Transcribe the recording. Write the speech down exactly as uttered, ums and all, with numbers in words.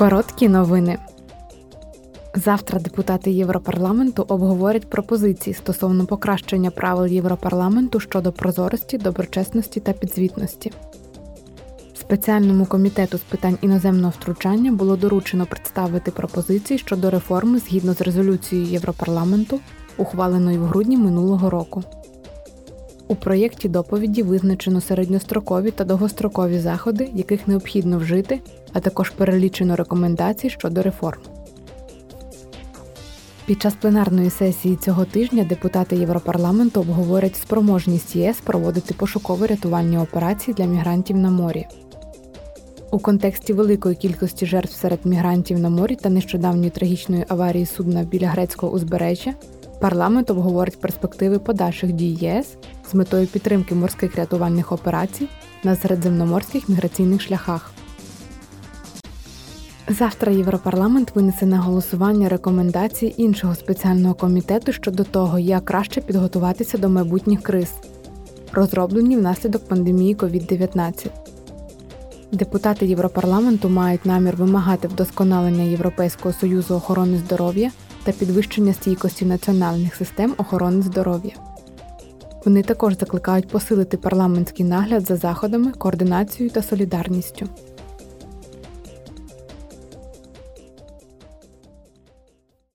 Короткі новини. Завтра депутати Європарламенту обговорять пропозиції стосовно покращення правил Європарламенту щодо прозорості, доброчесності та підзвітності. Спеціальному комітету з питань іноземного втручання було доручено представити пропозиції щодо реформи згідно з резолюцією Європарламенту, ухваленою в грудні минулого року. У проєкті доповіді визначено середньострокові та довгострокові заходи, яких необхідно вжити, а також перелічено рекомендації щодо реформ. Під час пленарної сесії цього тижня депутати Європарламенту обговорять спроможність ЄС проводити пошуково-рятувальні операції для мігрантів на морі. У контексті великої кількості жертв серед мігрантів на морі та нещодавньої трагічної аварії судна біля грецького узбережжя парламент обговорить перспективи подальших дій ЄС з метою підтримки морських рятувальних операцій на середземноморських міграційних шляхах. Завтра Європарламент винесе на голосування рекомендації іншого спеціального комітету щодо того, як краще підготуватися до майбутніх криз, розроблені внаслідок пандемії ковід дев'ятнадцять. Депутати Європарламенту мають намір вимагати вдосконалення Європейського Союзу охорони здоров'я та підвищення стійкості національних систем охорони здоров'я. Вони також закликають посилити парламентський нагляд за заходами, координацією та солідарністю.